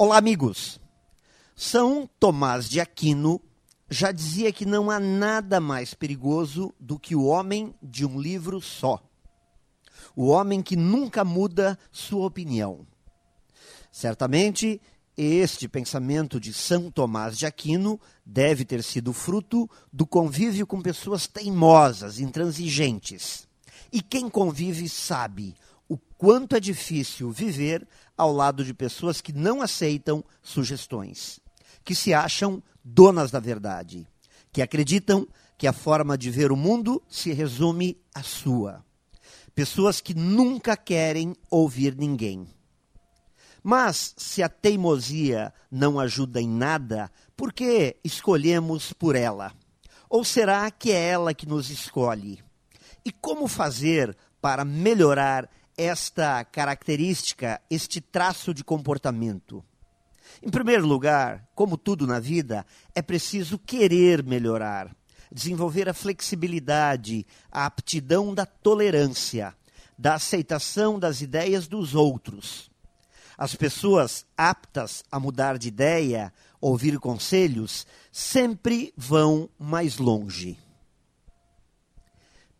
Olá, amigos! São Tomás de Aquino já dizia que não há nada mais perigoso do que o homem de um livro só. O homem que nunca muda sua opinião. Certamente, este pensamento de São Tomás de Aquino deve ter sido fruto do convívio com pessoas teimosas, intransigentes. E quem convive sabe o quanto é difícil viver ao lado de pessoas que não aceitam sugestões, que se acham donas da verdade, que acreditam que a forma de ver o mundo se resume à sua. Pessoas que nunca querem ouvir ninguém. Mas, se a teimosia não ajuda em nada, por que escolhemos por ela? Ou será que é ela que nos escolhe? E como fazer para melhorar esta característica, este traço de comportamento? Em primeiro lugar, como tudo na vida, é preciso querer melhorar, desenvolver a flexibilidade, a aptidão da tolerância, da aceitação das ideias dos outros. As pessoas aptas a mudar de ideia, ouvir conselhos, sempre vão mais longe.